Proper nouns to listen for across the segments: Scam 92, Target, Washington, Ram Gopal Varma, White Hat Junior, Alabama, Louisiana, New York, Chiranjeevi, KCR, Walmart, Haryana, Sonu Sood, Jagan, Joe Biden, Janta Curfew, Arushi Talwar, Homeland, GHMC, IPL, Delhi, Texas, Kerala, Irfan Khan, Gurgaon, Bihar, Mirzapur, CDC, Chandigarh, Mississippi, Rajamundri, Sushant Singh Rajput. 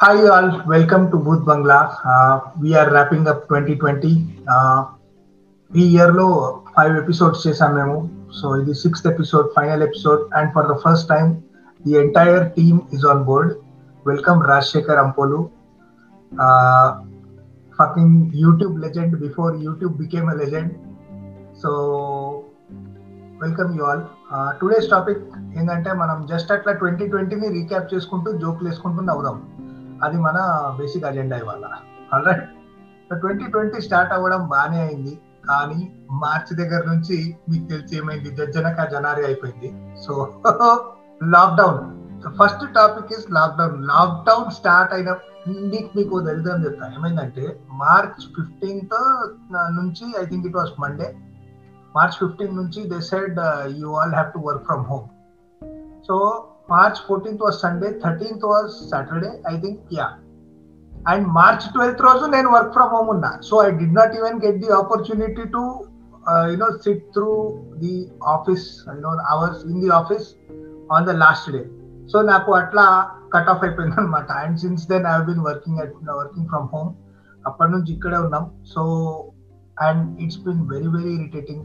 Hi all, welcome to Booth Bangla. We are wrapping up 2020. 3 yearlo 5 episodes చేసాం మేము. So ఇది 6th episode, final episode. And for the first time the entire team is on board. Welcome Rajasekhar Ampolu, fucking YouTube legend before YouTube became a legend. So welcome you all. Today's topic ఏంటంటే, మనం just అట్లా 2020ని recap చేసుకుంటూ జోక్లు వేసుకుంటూ నవ్వుదాం. అది మన basic agenda ఇవాళ. All right, 2020 start అవ్వడం బాగానే అయింది, కానీ మార్చి దగ్గర నుంచి మీకు తెలిసి ఏమైంది, జనక జనారీ అయిపోయింది. So lockdown, first topic is lockdown. Lockdown start అయిన మీకు తెలుసు అని చెప్తాను. ఏమైందంటే March 15th నుంచి, I think it was Monday, March 15th నుంచి they said you all have to work from home. So March 14th was Sunday, 13th was Saturday, I think, yeah. And March 12th also, I work from home unna. So I did not even get the opportunity to, sit through the office, hours in the office on the last day. So naaku atla cut off ayipoyindi anamata. And since then I have been working from home. Appa nunchi ikkade unnam. So, and it's been very, very irritating.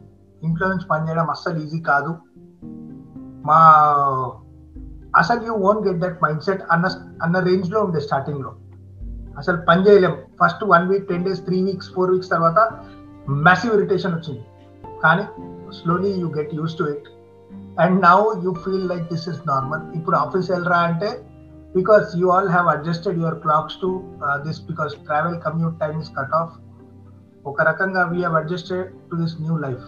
Intlo nunchi pani cheyadam assalu easy kaadu. అసలు you won't get that mind set అన్న రేంజ్లో ఉండే స్టార్టింగ్లో. అసలు పని చేయలేం. First 1 week, 10 days, 3 weeks, 4 weeks తర్వాత massive irritation వచ్చింది. కానీ slowly you get use to it and now you feel like this is normal. ఇప్పుడు ఆఫీస్ వెళ్ళరా అంటే, because you all have adjusted your clocks to this, because travel commute time is cut off. ఒక రకంగా we have adjusted to this new life.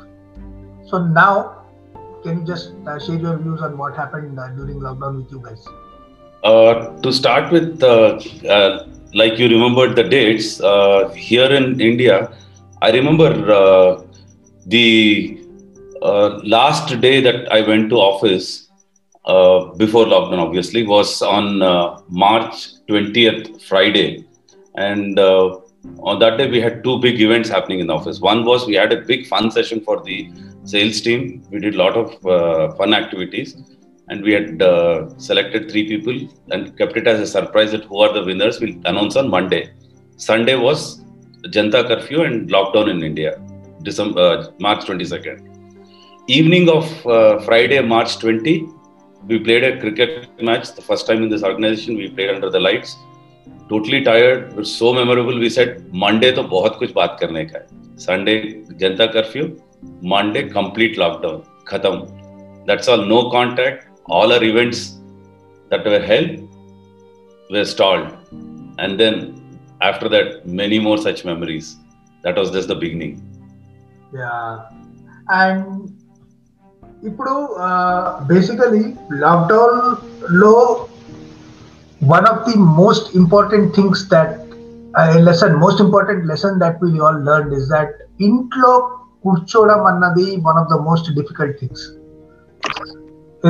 So now can you just share your views on what happened during lockdown with you guys? To start with, like you remembered the dates, here in India, I remember the last day that I went to office before lockdown, obviously, was on March 20th, Friday. And on that day, we had 2 big events happening in the office. One was we had a big fun session for the sales team. We did a lot of fun activities, and we had selected 3 people and kept it as a surprise that who are the winners we'll announce on Monday. Sunday was Janta Curfew and lockdown in India, March 22nd. Evening of Friday, March 20, we played a cricket match. The first time in this organization, we played under the lights. Totally tired, but so memorable. We said, Monday to bahut kuch baat karne ka hai. Sunday, Janta Curfew. Monday, complete lockdown. Khatam. That's all. No contact. All our events that were held were stalled. And then after that, many more such memories. That was just the beginning. Yeah. And ippudu basically lockdown lo one of the most important things that most important lesson that we all learned is that intlo kurchodam annadi one of the most difficult things.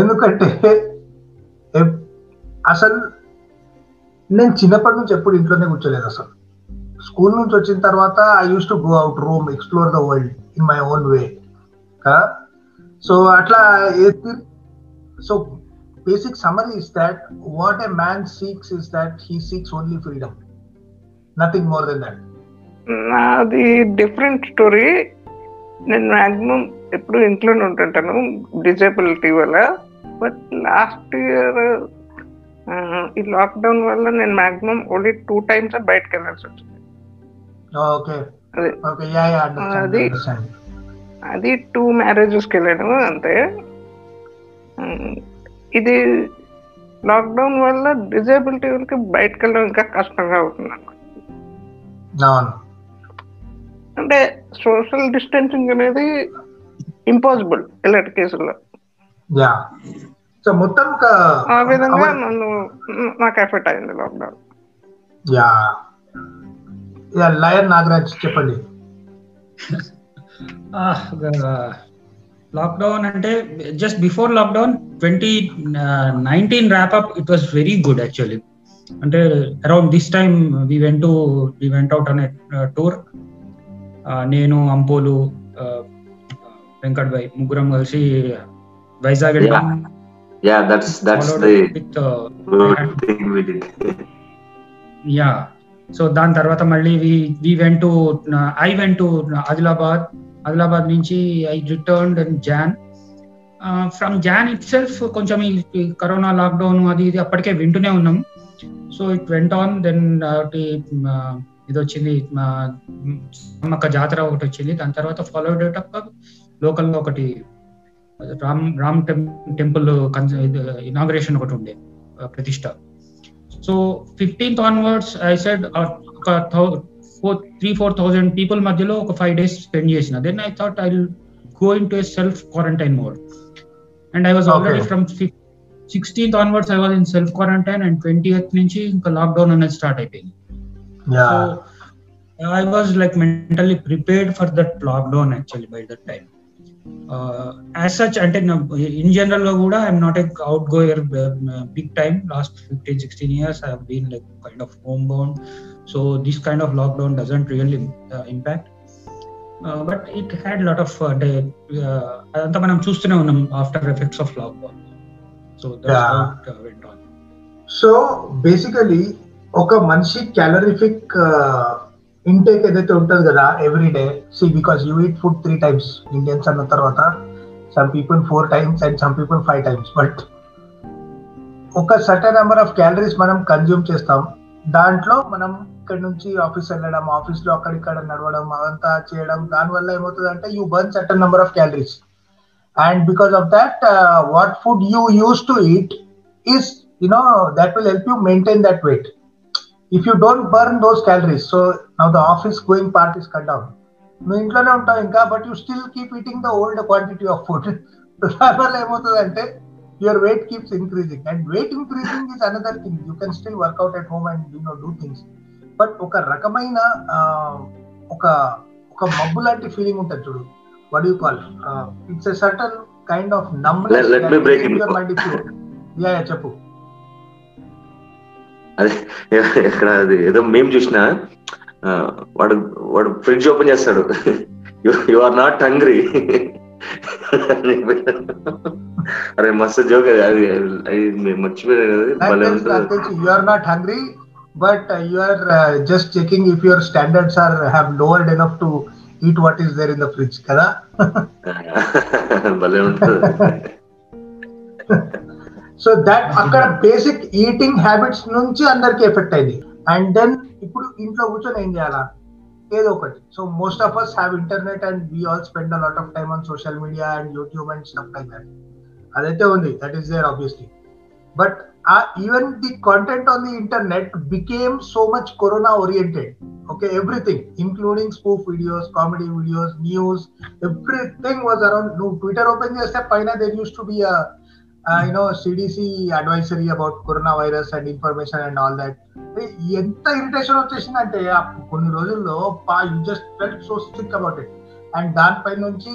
Endukante asal nen chinapadu nunchi eppudu intlone kurcholed. Asal school nunchi ochina tarvata I used to go out, roam, explore the world in my own way. So atla so basic summary is that what a man seeks is that he seeks only freedom, nothing more than that. Nadi different story. Nen maximum eppudu include untantanu disability valla, but last year in lockdown valla nen maximum only 2 times bike ellasu ochindi. Okay, okay, yeah, yeah, understand. Adi 2 marriages kellanu ante. ఇది lockdown వల్ల disability వాళ్ళకి బయటకు వెళ్ళడం ఇంకా కష్టంగా అవుతుంది అన్నమాట. అంటే సోషల్ డిస్టెన్సింగ్ అనేది ఇంపాసిబుల్ ఇలాంటి కేసుల్లో. ఆ విధంగా నాకు ఎఫెక్ట్ అయింది లాక్డౌన్. నాగరాజ్ చెప్పండి. Lockdown ante just before lockdown 2019 wrap up, it was very good actually. Ante around this time we went out on a tour. Nenu, Ampolu, Venkat bhai muguram kalisi Vizag ellam. Yeah, that's the big thing we did. Yeah so దాని తర్వాత మళ్ళీ I went to Adilabad నుంచి I returned in John. From John itself కొంచెం ఈ corona lockdown అది ఇది అప్పటికే వింటూనే ఉన్నాం. So it went on. Then ఇది వచ్చింది అమ్మక్క జాతర ఒకటి వచ్చింది. దాని తర్వాత ఫాలో డేటప్ లోకల్లో ఒకటి రామ్ టెంపుల్ ఇనాగరేషన్ ఒకటి ఉండే ప్రతిష్ట. So 15th onwards I said 3-4,000 people మధ్యలో ఒక 5 days spend చేసిన. Then I thought I'll go into a self quarantine mode and I was already from 16th onwards I was in self quarantine and 20th నుంచి ఇంకా lockdown అనేది start అయిపోయింది. So I was like mentally prepared for that lockdown actually by that time. As such, అంటే in general లో కూడా I'm not an outgoer big time. Last 15-16 years I have been like kind of homebound, so this kind of lockdown doesn't really impact, but it had lot of అదంతా మనం చూస్తూనే ఉన్నాం after effects of lockdown. So that's what went on. So basically ఒక మనిషి క్యాలరీఫిక్ intake ఏదైతే ఉంటుంది కదా every day, see because you eat food 3 times Indians అన్న తర్వాత some people 4 times and some people 5 times. But ఒక సర్టన్ నెంబర్ ఆఫ్ క్యాలరీస్ మనం consume చేస్తాం. దాంట్లో మనం ఇక్కడ నుంచి ఆఫీస్ వెళ్ళడం, ఆఫీస్లో అక్కడిక్కడ నడవడం, అవంతా చేయడం, దానివల్ల ఏమవుతుందంటే you burn certain number of calories and because of that what food you use to eat is you know that will help you maintain that weight. If you don't burn those calories, so now the office going part is cut down. You intlone unta inga, but you still keep eating the old quantity of food. So normally emotadante your weight keeps increasing, and weight increasing is another thing. You can still work out at home and you know do things, but oka rakamaina oka mabbu lanti feeling untadu chudu. What do you call it's a certain kind of numbness. Let me break it. Yeah chappu. అదే ఇక్కడ అది ఏదో మేము చూసిన వాడు fridge open చేస్తాడు, you are not hungry. అరే మస్తు జోక్ అది, మర్చిపోయాను. But you are just checking if your standards are have lowered enough to eat what is there in the fridge కదా. భలే ఉంటుంది. సో దట్ అక్కడ బేసిక్ ఈటింగ్ హ్యాబిట్స్ నుంచి అందరికి ఎఫెక్ట్ అయింది. అండ్ దెన్ ఇప్పుడు ఇంట్లో కూర్చొని ఏం చేయాలా, ఏదో ఒకటి. So most of us have internet and we all spend a lot of time on social media and YouTube and stuff like that. అదైతే ఉంది, that is there obviously. But even the content on the internet became so much corona oriented. Okay, everything including spoof videos, comedy videos, news, everything was around. నువ్వు Twitter open చేస్తే పైన there used to be you know CDC advisory about coronavirus and information and all that. Enta irritation vachesindi ante konni rojullo you just felt so sick about it. And dan pai nunchi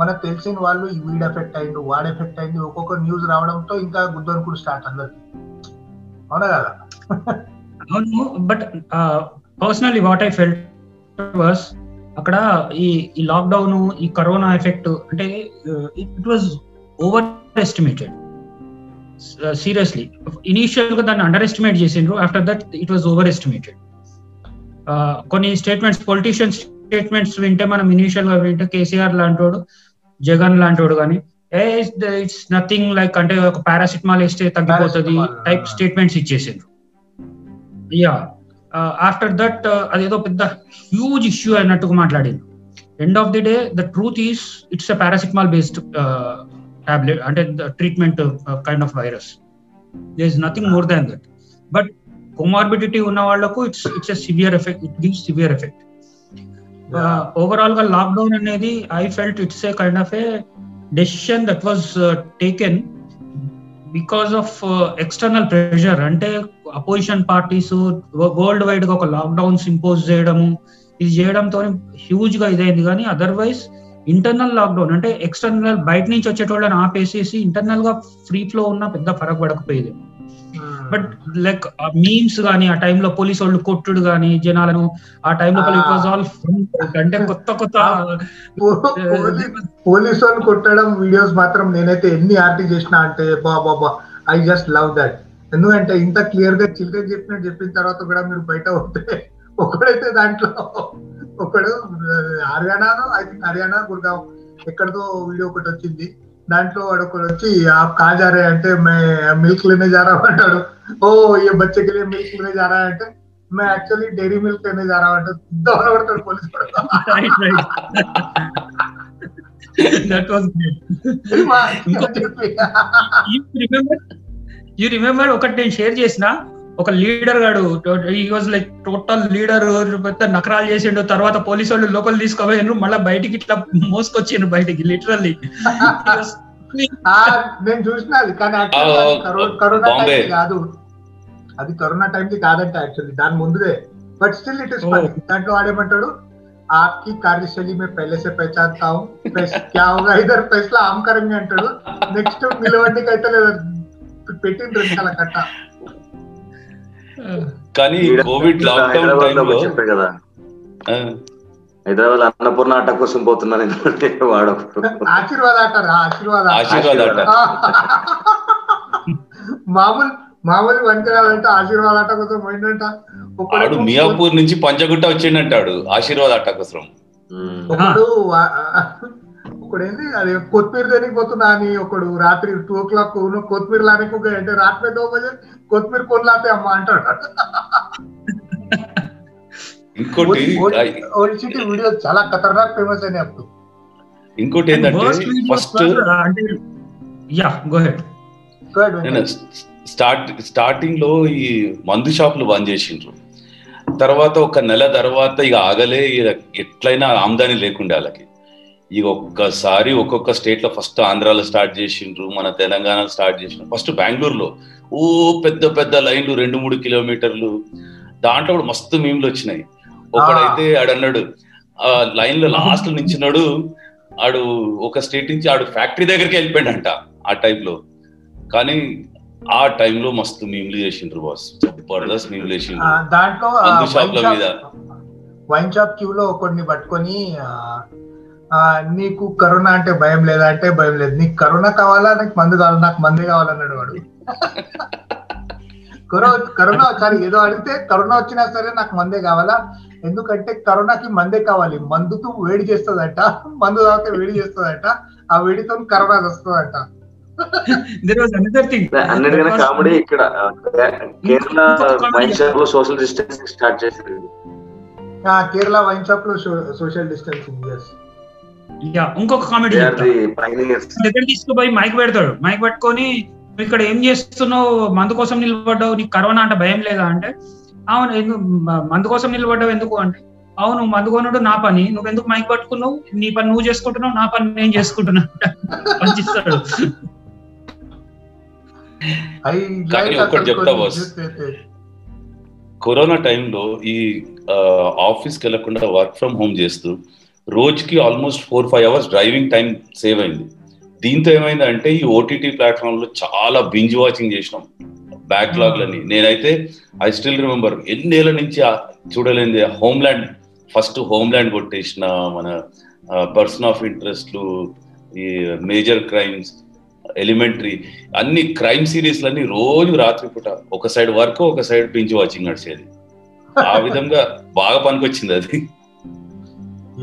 manaku telisina vallu ee weed effect ayindu, wad effect ayindu, okokka news raavadamto inka guddon kudu start andariki. Avuna kada? Avunu, but personally what I felt was akkada ee lockdown ee corona effect ante it was overestimated. Seriously, initially they underestimated Jaisendra, after that it was overestimated. Konni statements, politicians statements vinte manam initial ga vinte KCR lantodu, Jagan lantodu gani it's nothing like ante oka paracetamol iste taggipotadi type statements ichesendru. Yeah, after that adedo pedda huge issue annattu maatladindu. End of the day the truth is it's a paracetamol based tablet and the treatment kind of virus. There is nothing more than that, but comorbidity unna vallaku it's a severe effect, it gives severe effect. Overall ga lockdown anedi I felt it's a kind of a decision that was taken because of external pressure. Ante opposition parties worldwide ga oka lockdowns impose cheyadumu idi cheyadam tho huge ga idaindi, gaani otherwise internal lockdown అంటే external బయట నుంచి వచ్చేటోళ్ళని ఆపేసేసి internal గా free flow ఉన్నా పెద్ద ఫరక్ పడకపోయేది. But like memes కానీ ఆ టైంలో పోలీసు వాళ్ళు కొట్టుడు కానీ జనాలను ఆ టైంలో అంటే కొత్త పోలీసు వాళ్ళు కొట్టడం వీడియోస్ మాత్రం నేనైతే ఎన్ని ఆర్టీ చేసినా అంటే బాబా ఐ జస్ట్ లవ్ దట్. ఎందుకంటే ఇంత క్లియర్ గా చిల్క చెప్పినట్టు చెప్పిన తర్వాత కూడా మీరు బయట ఉంటే ఒకడైతే దాంట్లో ఒకడు హర్యానాను, ఐ థింక్ హర్యానా గుర్గావ్ ఎక్కడితో వీడియో ఒకటి వచ్చింది, దాంట్లో వాడు ఒకరు వచ్చి ఆ కా జారే అంటే మే మిల్క్ లేనే జారా అంటాడు, ఓ ఈ బచ్చకి మిల్క్ లేనే జారా అంటే మే యాక్చువల్లీ డైరీ మిల్క్ లేనే జారా అంటాడు, దోల పడతాడు పోలీసు పడతాడు. యూ రిమెంబర్ ఒకటి నేను షేర్ చేసిన, ఒక లీడర్ గాడు ఈ వాజ్ లైక్ టోటల్ లీడర్ నకరాలు చేసిండు, తర్వాత పోలీసు వాళ్ళు లోపల తీసుకోబోయారు, మళ్ళీ బయటికి ఇట్లా మోసుకొచ్చిండు బయటికి లిటరల్లీ. నేను చూసినా అది, కానీ కరోనా టైం కాదు, అది కరోనా టైం కి కాదంట యాక్చువల్లీ, దాని ముందుదే. But still it is funny. దాంట్లో వాడేమంటాడు, ఆప్కి కార్యశైలి మే పహలేసే పహచానతా హూ, క్యా హోగా ఇధర్ ఫైసలా హమ్ కరేంగే అంటాడు, నెక్స్ట్ నిలవడానికి అయితే లేదు పెట్టిండ్రు చాలా కట్ట. కానీ కోవిడ్ లాక్ డౌన్ టైం లో చెప్పే కదా, హైదరాబాద్ అన్నపూర్ణ ఆట కోసం పోతున్నా నేను, వాడు ఆశీర్వాద ఆట ఆశీర్వాద ఆట మామూలు మామూలు వంకరాలంటే ఆశీర్వాద ఆట కోసం పోయిందంట. వాడు మియాపూర్ నుంచి పంచగుట్ట వచ్చిండంటాడు ఆశీర్వాద ఆట కోసం. ఒకడు ఒకడేంది అదే కొత్తిమీర దేనికి పోతున్నా అని ఒకడు రాత్రి 2 o'clock కొత్తిమీర లానికి అంటే రాత్రి 2 బజే కొత్తిమీర కొన్ లాతే అమ్మ అంటాడు. ఇంకోటి ఓల్డ్ సిటీ వీడియో చాలా ఖతర్నాక్ ఫేమస్ అయినాయి అప్పుడు. ఇంకోటి ఏంటంటే first yeah go ahead starting లో ఈ మందు షాపులు బంద్ చేసిండ్రు, తర్వాత ఒక నెల తర్వాత ఇక ఆగలే, ఎట్లయినా ఆమ్దాని లేకుండా వాళ్ళకి. ఇక ఒక్కసారి ఒక్కొక్క స్టేట్ లో, ఫస్ట్ ఆంధ్రాలో స్టార్ట్ చేసిండ్రు, మన తెలంగాణలో స్టార్ట్ చేసిండ్రు, ఫస్ట్ బెంగళూరులో ఓ పెద్ద పెద్ద లైన్లు 2-3 కిలోమీటర్లు. దాంట్లో కూడా మస్తు మీమ్లు వచ్చినాయి. ఒకడైతే ఆడన్నాడు ఆ లైన్ లో లాస్ట్ నించున్నాడు, ఆడు ఒక స్టేట్ నుంచి ఆడు ఫ్యాక్టరీ దగ్గరికి వెళ్ళిపోయాడంట ఆ టైప్ లో. కానీ ఆ టైంలో మస్తు మీమ్లు చేసిండ్రు బాస్, జబర్దస్త్ మీమ్లు చేసిండ్రు. దాంట్లో వైన్ షాప్ క్యూ లో కొన్ని పట్టుకొని, నీకు కరోనా అంటే భయం లేదా అంటే భయం లేదు, నీకు కరోనా కావాలా నాకు మందు కావాలి, నాకు మందే కావాలన్నాడు వాడు. కరోనా సారీ ఏదో అడిగితే కరోనా వచ్చినా సరే నాకు మందే కావాలా, ఎందుకంటే కరోనాకి మందే కావాలి, మందుతో వేడి చేస్తుందట, మందు తాగితే వేడి చేస్తుందట, ఆ వేడితో కరోనా వస్తుందట. అన్నిటికన్నా కామెడీ ఇక్కడ కేరళ వైన్ షాప్ లో సోషల్ డిస్టెన్సింగ్ స్టార్ట్ చేశారు. కేరళ వైన్ షాప్ లో సోషల్ డిస్టెన్సింగ్ ఇంకొక కామెడీ దగ్గర తీసుకుపోయి మైక్ పెడతాడు, మైక్ పెట్టుకొని ఇక్కడ ఏం చేస్తున్నావు, మందు కోసం నిలబడ్డావు, నీకు కరోనా అంటే భయం లేదా అంటే, అవును ఎందుకు మందు కోసం నిలబడ్డావు ఎందుకు అంటే, అవును మందు కొనడు నా పని, నువ్వెందుకు మైక్ పట్టుకున్నావు, నీ పని నువ్వు చేసుకుంటున్నావు, నా పని నేను చేసుకుంటున్నా పంచిస్తాడు. కరోనా టైంలో ఈ ఆఫీస్కి వెళ్లకుండా వర్క్ ఫ్రమ్ హోమ్ చేస్తూ రోజుకి almost 4-5 hours driving time save అయింది. దీంతో ఏమైందంటే ఈ ఓటీటీ ప్లాట్ఫామ్లో చాలా బింజ్ వాచింగ్ చేసినాం బ్యాక్లాగ్లని. నేనైతే ఐ స్టిల్ రిమెంబర్ ఎన్నేళ్ల నుంచి చూడలేనిది హోమ్ల్యాండ్, ఫస్ట్ హోమ్ల్యాండ్ కొట్టేసిన, మన పర్సన్ ఆఫ్ ఇంట్రెస్ట్లు, ఈ మేజర్ క్రైమ్స్, ఎలిమెంటరీ, అన్ని క్రైమ్ సిరీస్లన్నీ రోజు రాత్రిపూట ఒక సైడ్ వర్క్ ఒక సైడ్ బింజ్ వాచింగ్ నడిచేది. ఆ విధంగా బాగా పనికొచ్చింది అది.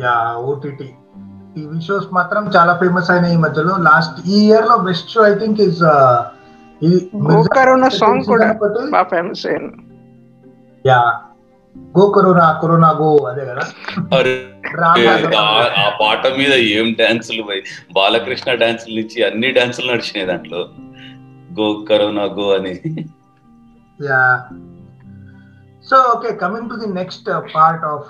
యా ఓటీటీ టీవీ షోస్ మాత్రం చాలా ఫేమస్ అయినాయి ఈ మధ్యలో. లాస్ట్ ఈ ఇయర్ లో best show I think is song కూడా బాగా ఫేమస్ అయింది. Yeah go corona corona go అదే కదా, ఆ పాట మీద ఏం డాన్సులు, బాలకృష్ణ డాన్సులు ఇచ్చి అన్ని డాన్సులు నడిచినాయి దాంట్లో, గో కరోనా గో అని. Yeah So, okay, coming to the next part of,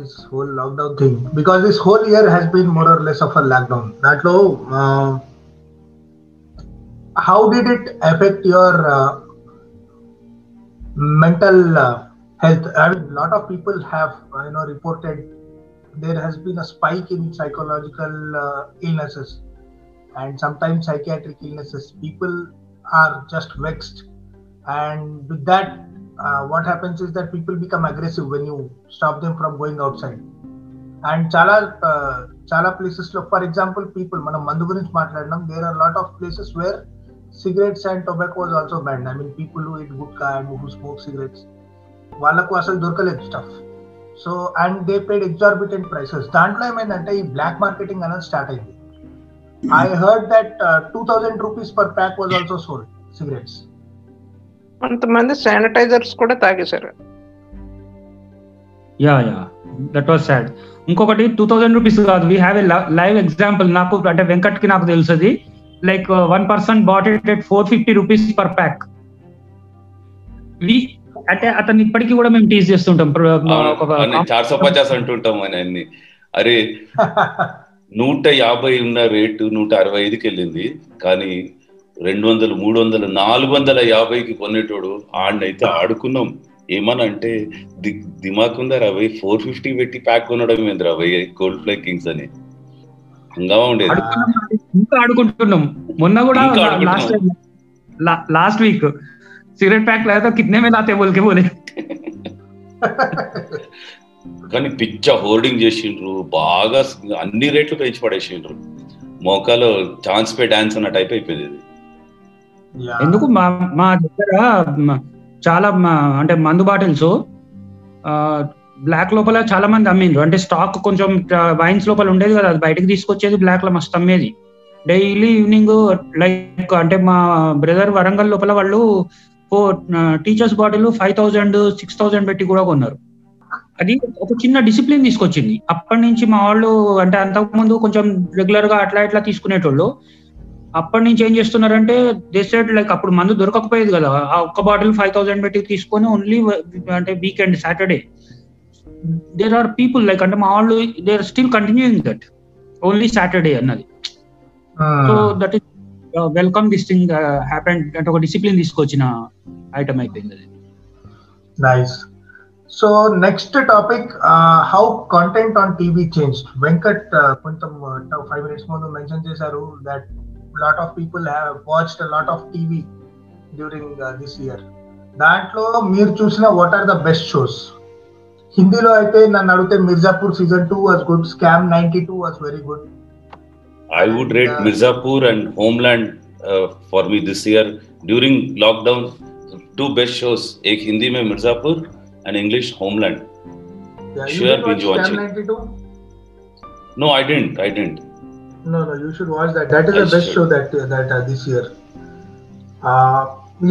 this whole lockdown thing, because this whole year has been more or less of a lockdown. That low, how did it affect your mental health? I mean, lot of people have, reported there has been a spike in psychological illnesses and sometimes psychiatric illnesses. People are just vexed, and with that, what happens is that people become aggressive when you stop them from going outside. And chala places, for example, people, manam mandu gurinchi maatladnam, there are a lot of places where cigarettes and tobacco was also banned. I mean, people who eat gutka and who smoke cigarettes, వాళ్ళకు అసలు దొరకలేదు stuff. So and they paid exorbitant prices. దాంట్లో ఏమైందంటే ఈ black marketing అనేది start అయింది. I heard that 2,000 rupees per pack was also sold, cigarettes. కొంతమంది sanitizers కూడా తాగేశారు. Yeah that was sad. ఇంకొకటి 2,000 రూపీస్ కాదు, we have a live example. నాకు అంటే వెంకట్ కి నాకు తెలుసుది, like one person bought it at 450 rupees per pack. అంటే అతను ఇప్పటికీ కూడా మేము టీజ్ చేస్తుంటాం, 450 అంటుంటాం అని. అరే 150 ఉన్న రేటు 165కి వెళ్ళింది, కానీ 200, 300, 450కి కొనేటోడు ఆడినైతే ఆడుకున్నాం. ఏమని అంటే దిమాకుందా రవై, 450 పెట్టి ప్యాక్ కొనడం ఏంది రవై గోల్డ్ ఫ్లై కింగ్స్ అని హంగామా ఉండేది. ఇంకా ఆడుకుంటున్నాం. మొన్న కూడా లాస్ట్ వీక్ సిగరెట్ ప్యాక్ లేదా కిడ్నే మీద బోల్కే బోలే. కానీ పిచ్చ హోర్డింగ్ చేసిండ్రు, బాగా అన్ని రేట్లు పెంచి పడేసిండ్రు. మోకాలో ఛాన్స్ పే డాన్స్ అన్న టైప్ అయిపోయింది. ఎందుకు మా దగ్గర చాలా అంటే మందు బాటిల్స్ బ్లాక్ లోపల చాలా మంది అమ్మిండ్రు. అంటే స్టాక్ కొంచెం వైన్స్ లోపల ఉండేది కదా, అది బయటకు తీసుకొచ్చేది, బ్లాక్ లో మస్తు అమ్మేది. డైలీ ఈవినింగ్ లైక్ అంటే మా బ్రదర్ వరంగల్ లోపల వాళ్ళు టీచర్స్ బాటిల్ 5,000, 6,000 పెట్టి కూడా కొన్నారు. అది ఒక చిన్న డిసిప్లిన్ తీసుకొచ్చింది. అప్పటి నుంచి మా వాళ్ళు అంటే అంతకుముందు కొంచెం రెగ్యులర్ గా అట్లా ఇట్లా తీసుకునేటోళ్ళు, అప్పటి నుంచి ఏం చేస్తున్నారంటే దే సెడ్ లైక్ అప్పుడు మందు దొరకకపోయేది కదా, ఆ ఒక్క బాటిల్ 5,000 పెట్టి తీసుకొని ఓన్లీ అంటే weekend Saturday. There are people like అంటే మా వాళ్ళు they are still continuing that only Saturday అన్నది. So that is welcome this thing happened. అంటే ఒక డిసిప్లిన్ తీసుకొచ్చిన ఐటమ్ అయిపోయింది అది. Nice. So next topic, how content on TV changed. Venkat, kontam 5 minutes mundu mention chesaru that lot of people have watched a lot of TV during this year. Dantlo meer chusina what are the best shows? Hindi lo aithe nannu adugute Mirzapur season 2 was good, Scam 92 was very good. I would rate Mirzapur and Homeland for me this year during lockdown. Two best shows, ek Hindi mein Mirzapur and English Homeland. Yeah, sure, binge watch it. 92? No, I didn't. No, you should watch that. That is the best show that this year.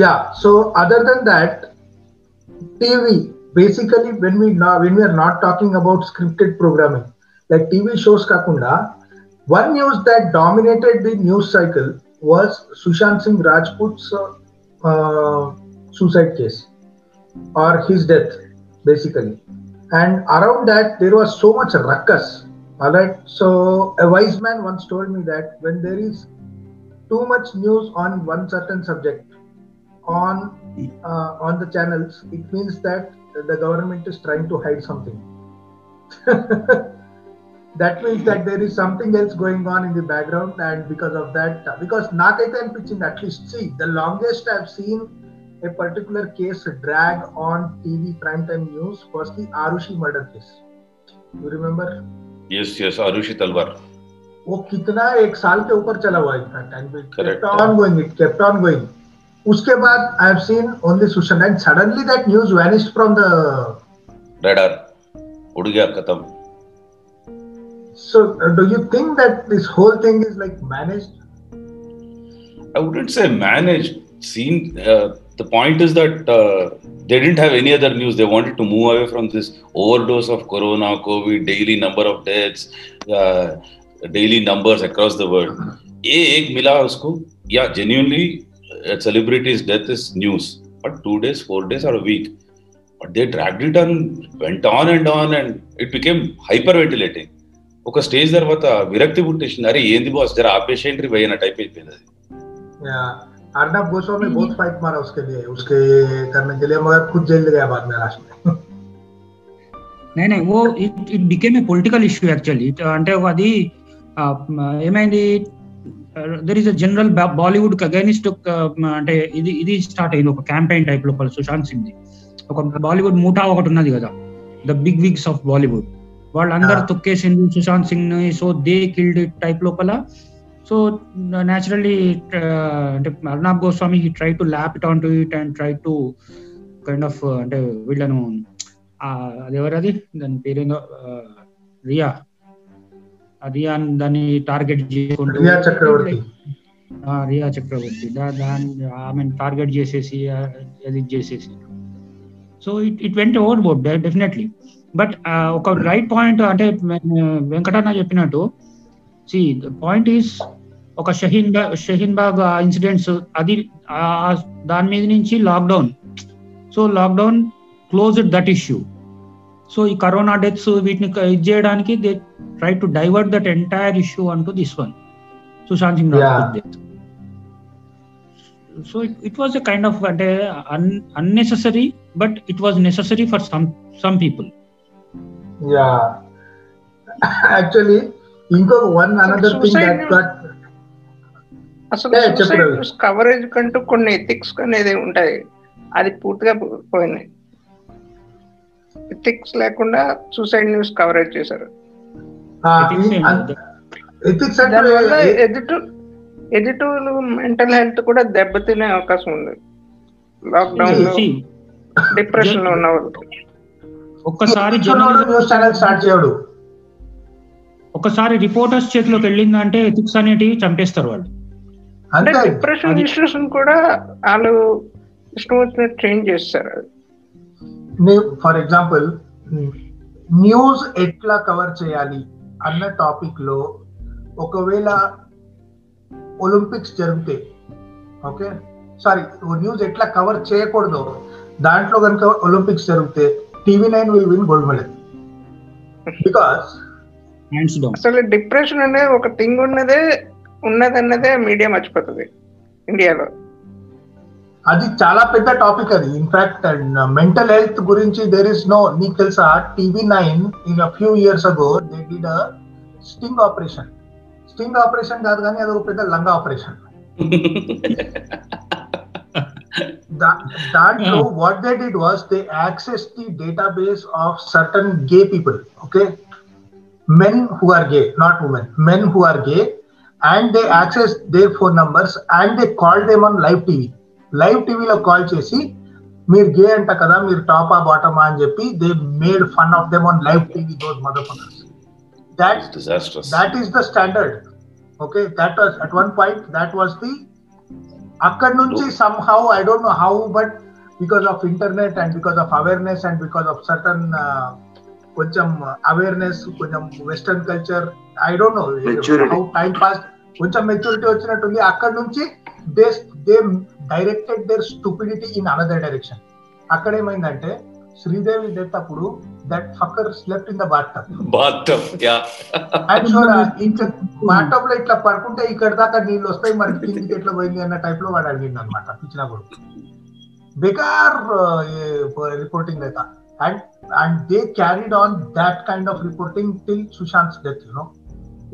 Yeah. So other than that, TV. Basically, when we are not talking about scripted programming, like TV shows kakunda, one news that dominated the news cycle was Sushant Singh Rajput's suicide case, or his death basically, and around that there was so much ruckus. All right, so a wise man once told me that when there is too much news on one certain subject on the channels, it means that the government is trying to hide something. That means that there is something else going on in the background, and because of that, because nakaithe anpinchindi, at least see the longest I've seen a particular case drag on TV primetime news was the Arushi murder case. You remember? Yes, Arushi Talwar. वो कितना एक साल के ऊपर चला हुआ था, and it kept on going. उसके बाद I have seen only Sushant, and suddenly that news vanished from the radar. उड़ गया खत्म. So do you think that this whole thing is like managed? I wouldn't say managed. Seen. The point is that they didn't have any other news. They wanted to move away from this overdose of corona, covid, daily number of deaths, daily numbers across the world. Ye ek mila usko, yeah, genuinely celebrities' death is news, but 2 days, 4 days or a week, but they dragged it and went on and it became hyperventilating. Oka stage tarvata virakti puttesindi. Are endi boss jara aapeshentri vayana type ayipoyindi. Yeah, Arnab Goswami बहुत fight मारा उसके करने के लिए, मगर खुद jail गया बाद में लास्ट में. नहीं वो it became a political issue actually. అంటే అది ఏమైంది, there is a general Bollywood against అంటే ఇది స్టార్ట్ అయింది ఒక క్యాంపెయిన్ టైప్ లోపల. సుశాంత్ సింగ్ ది ఒక బాలీవుడ్ మూటా ఒకటి ఉన్నది కదా, the big wigs of Bollywood, వాళ్ళందరూ తొక్కేసింది సుశాంత్ సింగ్ ని. సో దే కిల్డ్ టైప్ లోపల So naturally, Arundhati Goswami, he tried to lap it onto it and tried to kind of villain అదేవరది దాని పేరేందో రియా రియా దాన్ని టార్గెట్ చేసుకుంటూ రియా చక్రవర్తి దాన్ని ఆమెను టార్గెట్ చేసేసి అది చేసేసి so it went over board definitely. But ఒక రైట్ పాయింట్ అంటే వెంకటన్న చెప్పినట్టు సి పాయింట్ ఈస్ ఒక షహీన్బాగ్ ఇన్సిడెంట్స్ అది దాని మీద నుంచి lockdown so lockdown closed that issue. So ఈ కరోనా డెత్స్ వీటిని ఇది చేయడానికి they try to divert that entire issue అంటూ this one Sushant Singh Rajput death. So it was a kind of అంటే unnecessary but it was necessary for some people. Yeah actually ఇంకొక one another thing that అసలు society coverage కంటూ కొన్ని ethics అనేది ఉంటాయి, అది పూర్తిగా పోయినాయి. ఎథిక్స్ లేకుండా సూసైడ్ న్యూస్ కవరేజ్ చేశారు. దానివల్ల ఎదుటి మెంటల్ హెల్త్ కూడా దెబ్బతినే అవకాశం ఉంది. లాక్డౌన్ లో డిప్రెషన్ లో ఉన్న వాళ్ళు ఒక్కసారి రిపోర్టర్స్ చేతిలోకి వెళ్ళిందంటే ఎథిక్స్ అనేటివి చంపేస్తారు వాళ్ళు. అంటే డిప్రెషన్ ఇష్యూస్ కూడా వాళ్ళు ఇష్టం వచ్చిన ట్రైన్ చేస్తారు. ఫర్ ఎగ్జాంపుల్ న్యూస్ ఎట్లా కవర్ చేయాలి అన్న టాపిక్ లో ఒకవేళ ఒలింపిక్స్ జరిగితే ఓకే సారీ న్యూస్ ఎట్లా కవర్ చేయకూడదు దాంట్లో కనుక ఒలింపిక్స్ జరిగితే TV9 will win gold medal because అసలు డిప్రెషన్ అనేది ఒక థింగ్ ఉన్నదన్నదే మీడియా మర్చిపోతుంది ఇండియాలో. అది చాలా పెద్ద టాపిక్ అది. ఇన్ఫాక్ట్ మెంటల్ హెల్త్ గురించి దేర్ ఇస్ నో నీకు తెలుసా TV9 in a few years ago they did a sting operation కాదు కానీ అది ఒక పెద్ద లంగా ఆపరేషన్. దాంట్లో what they did was they access the database of certain gay people okay men who are gay not women men who are gay and they access their phone numbers and they call them on live టీవీలో call చేసి మీరు గే అంట కదా మీరు టాపా బాటమా అని చెప్పి they made fun of them on live TV those motherfuckers. That is the standard okay that was at one point that was the అక్కడ నుంచి some how I don't know how but because of internet and because of awareness and because of certain కొంచెం awareness కొంచెం western culture I don't know how time pass కొంచెం maturity వచ్చినట్టుంది అక్కడ నుంచి they directed their stupidity in another direction. Akkade emaindante Sridevi death appudu that fucker slept in the bathtub yeah actually inta bathtub lo itla padukunte ikkada daaka neelu vastayi mari kindi etla poyindi anna type lo vaadu adinna anamata pichina kodu bekar reporting data and they carried on that kind of reporting till Sushant's death you know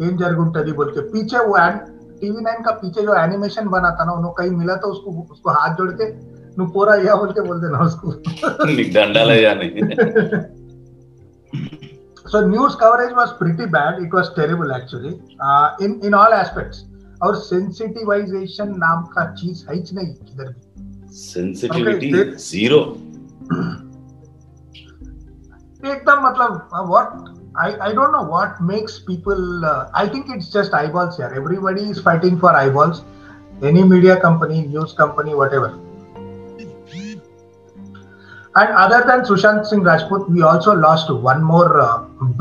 em jaruguntadi bolke piche one TV9 का पीछे जो animation बना था ना उन्होंने कहीं मिला तो उसको हाथ जोड़ के नु पूरा या बोल देना उसको निक डंडा ले जाने so news coverage was pretty bad it was terrible actually in all aspects और सेंसिटिवाइजेशन नाम का चीज है ही नहीं किधर भी सेंसिटिविटी जीरो एकदम मतलब what I don't know what makes people I think it's just eyeballs here. Everybody is fighting for eyeballs. Any media company, news company, whatever. And other than Sushant Singh Rajput, we also lost one more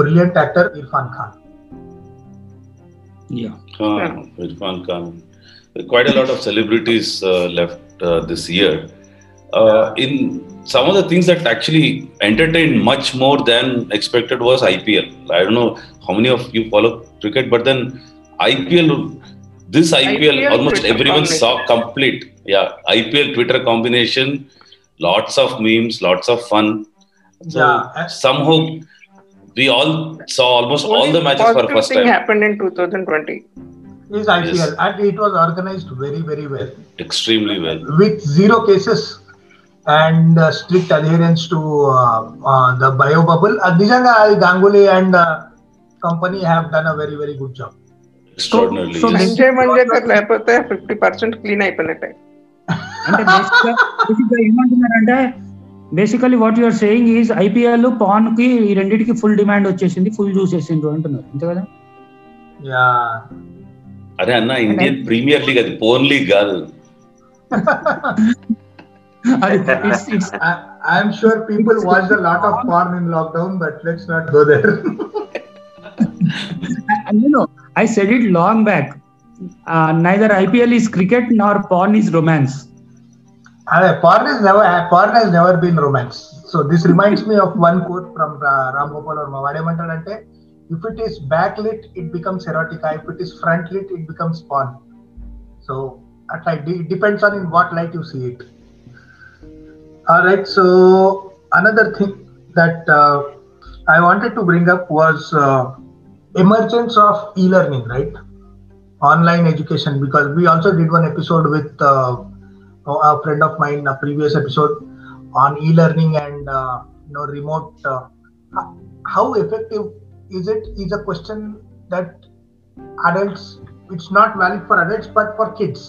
brilliant actor, Irfan Khan. Yeah. Irfan Khan. Quite a lot of celebrities left this year. In some of the things that actually entertained much more than expected was IPL. I don't know how many of you follow cricket, but then IPL almost everyone saw complete. Yeah, IPL Twitter combination, lots of memes, lots of fun. So yeah. Somehow we all saw almost all the matches for first time. What happened in 2020? Is IPL yes. And it was organized very very well. Extremely well. With zero cases. And strict adherence to the bio bubble. Adhijanga Ganguly and company have done a very very good job. Extraordinary. So అంటే లేకపోతే 50% clean అయిపోయినట్టే. అంటే బేసికల్గా ఏమంటున్నారంటే basically what you are saying is IPL pan కి ఈ రెండిటికి full demand వచ్చేసింది, ఫుల్ యూస్ చేసిండ్రు అంటున్నారు, అంతే కదా? యా అరే అన్న, ఇండియన్ ప్రీమియర్ లీగ్ అది, పోన్ లీగ్ కాదు. I'm sure people watched a lot of porn in lockdown, but let's not go there. And you know, I said it long back, neither IPL is cricket nor porn is romance. Porn has never been romance. So this reminds me of one quote from Ram Gopal Varma. What I meant was, if it is backlit, it becomes erotica. If it is frontlit, it becomes porn. So it depends on in what light you see it. All right, so another thing that I wanted to bring up was emergence of e-learning, right? Online education, because we also did one episode with a friend of mine, a previous episode on e-learning and remote. How effective is it? Is a question that adults, it's not valid for adults, but for kids.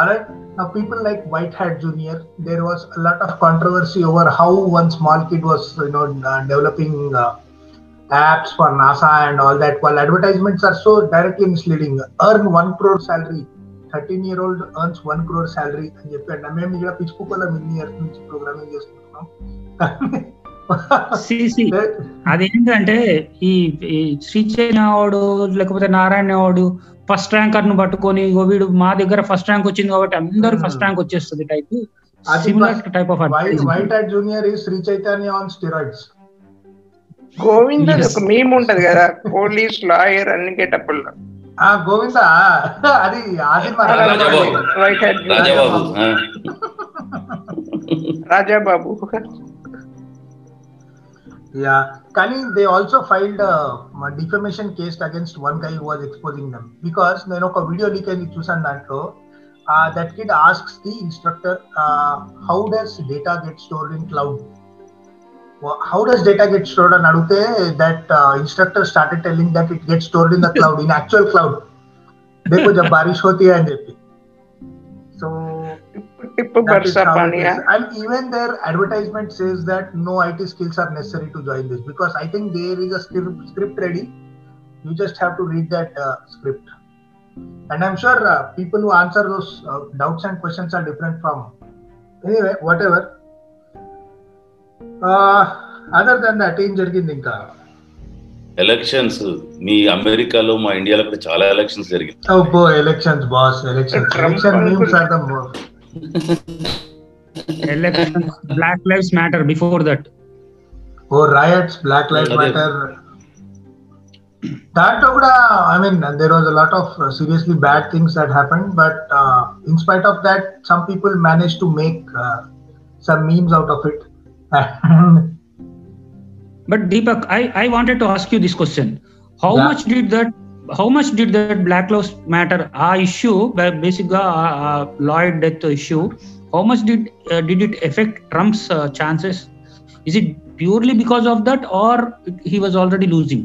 All right. Now, people like White Hat Junior, there was a lot of controversy over how one small kid was, developing apps for NASA and all that, while advertisements are so directly misleading. Earn 1 crore salary, 13-year-old earns 1 crore salary, and you can. Namem ila pichukala mini earth programming chestunna. అదేంటంటే ఈ శ్రీచైన వాడు లేకపోతే నారాయణ వాడు first ranker ను పట్టుకొని వీడు మా దగ్గర ఫస్ట్ ర్యాంక్ వచ్చింది కాబట్టి అందరు ఫస్ట్ ర్యాంక్ వచ్చేస్తుంది type, similar type of. White hat junior is Sri Chaitanya on steroids. Govinda ఒక మీమ్ ఉంటది కదా, పోలీస్ లాయర్ అన్ని గెటప్పుల్. ఆ గోవింద అది white hat Rajababu. Yeah, Kani, they also filed a defamation case against one guy who was exposing them, because a video leakage chusan dantlo, that kid asks the instructor, how does data get stored in cloud? Well, how does data get stored? And adute that instructor started telling that it gets stored in the cloud, in actual cloud. Dekho jab barish hoti hai jeppi. So and even their advertisement says that no IT skills are necessary to join this, because I think there is a script ready. You just have to read that script. And I'm sure people who answer those doubts and questions are different from. Anyway, whatever. Other than that, ఏం జరిగింది ఇంకా? Elections మీ అమెరికాలో, మా ఇండియాలో కూడా చాలా elections జరిగింది. అబ్బో elections boss, elections. Elections, Black Lives Matter before that. Oh, riots, Black Lives Matter. That there was a lot of seriously bad things that happened, but in spite of that, some people managed to make some memes out of it. But Deepak, I wanted to ask you this question. How much did that Black Lives Matter issue, basically Lloyd death issue, how much did it affect Trump's chances? Is it purely because of that, or he was already losing?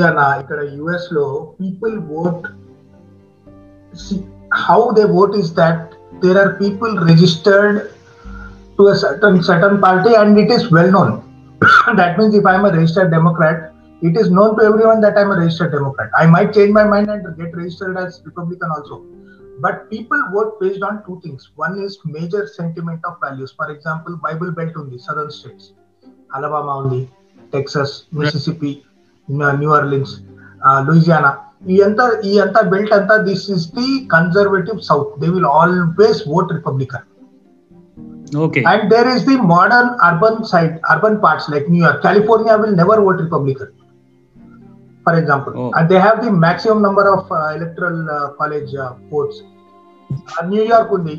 Yeah, na ikkada US lo people vote. See, how they vote is that there are people registered to a certain party, and it is well known. That means if I am a registered Democrat, it is known to everyone that I am a registered Democrat. I might change my mind and get registered as Republican also. But people vote based on two things. One is major sentiment of values. For example, Bible Belt undi, southern states. Alabama undi, Texas, Mississippi, New Orleans, Louisiana. Iyanta belt anta, this is the conservative South. They will always vote Republican. Okay. And there is the modern urban side, urban parts like New York. California will never vote Republican. For example, and they have the maximum number of electoral college votes. New York only,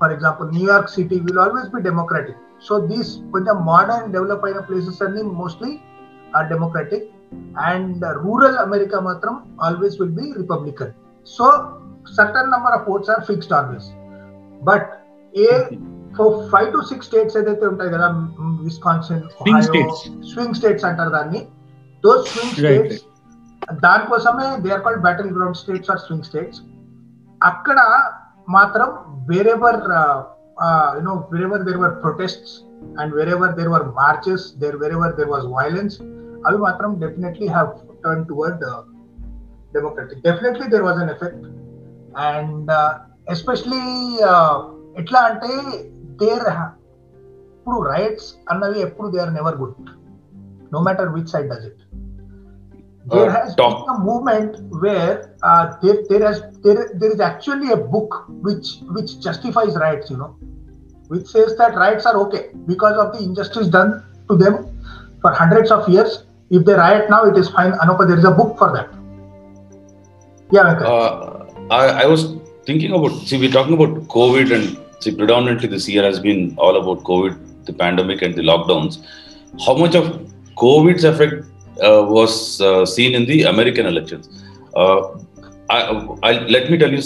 for example, New York City will always be Democratic. So these the modern developed places are mostly are Democratic, and rural America matram always will be Republican. So certain number of votes are fixed always. But for 5 to 6 states ఏదైతే ఉంటాయి కదా, Wisconsin, Ohio, swing states అంటారు దాన్ని. Those swing states, దానికోసమే they are called battle ground states are swing states. అక్కడ మాత్రం wherever there were protests and wherever there were marches, wherever there was violence, అవి మాత్రం definitely have turn toward democratic. Definitely there was an effect. And especially ఎట్లా అంటే ఇప్పుడు rights అన్నవి ఎప్పుడు they are never good, no matter which side does it. There has been a movement where there is actually a book which justifies rights, you know, which says that rights are okay because of the injustice done to them for hundreds of years. If they riot now, it is fine. Anupa, there is a book for that. Yeah, Venkat. I was thinking about, we're talking about COVID and predominantly this year has been all about COVID, the pandemic and the lockdowns. How much of COVID's effect was seen in the American elections? Let me tell you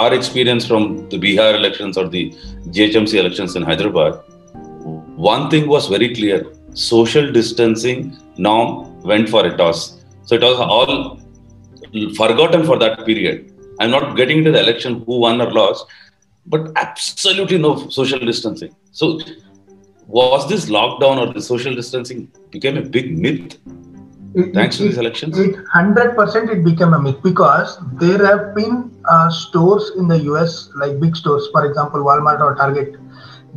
our experience from the Bihar elections or the GHMC elections in Hyderabad. One thing was very clear: social distancing norm went for a toss. So it was all forgotten for that period. I'm not getting into the election who won or lost, but absolutely no social distancing. So was this lockdown or the social distancing became a big myth thanks to these elections? 100% it became a myth because there have been stores in the US, like big stores, for example, Walmart or Target,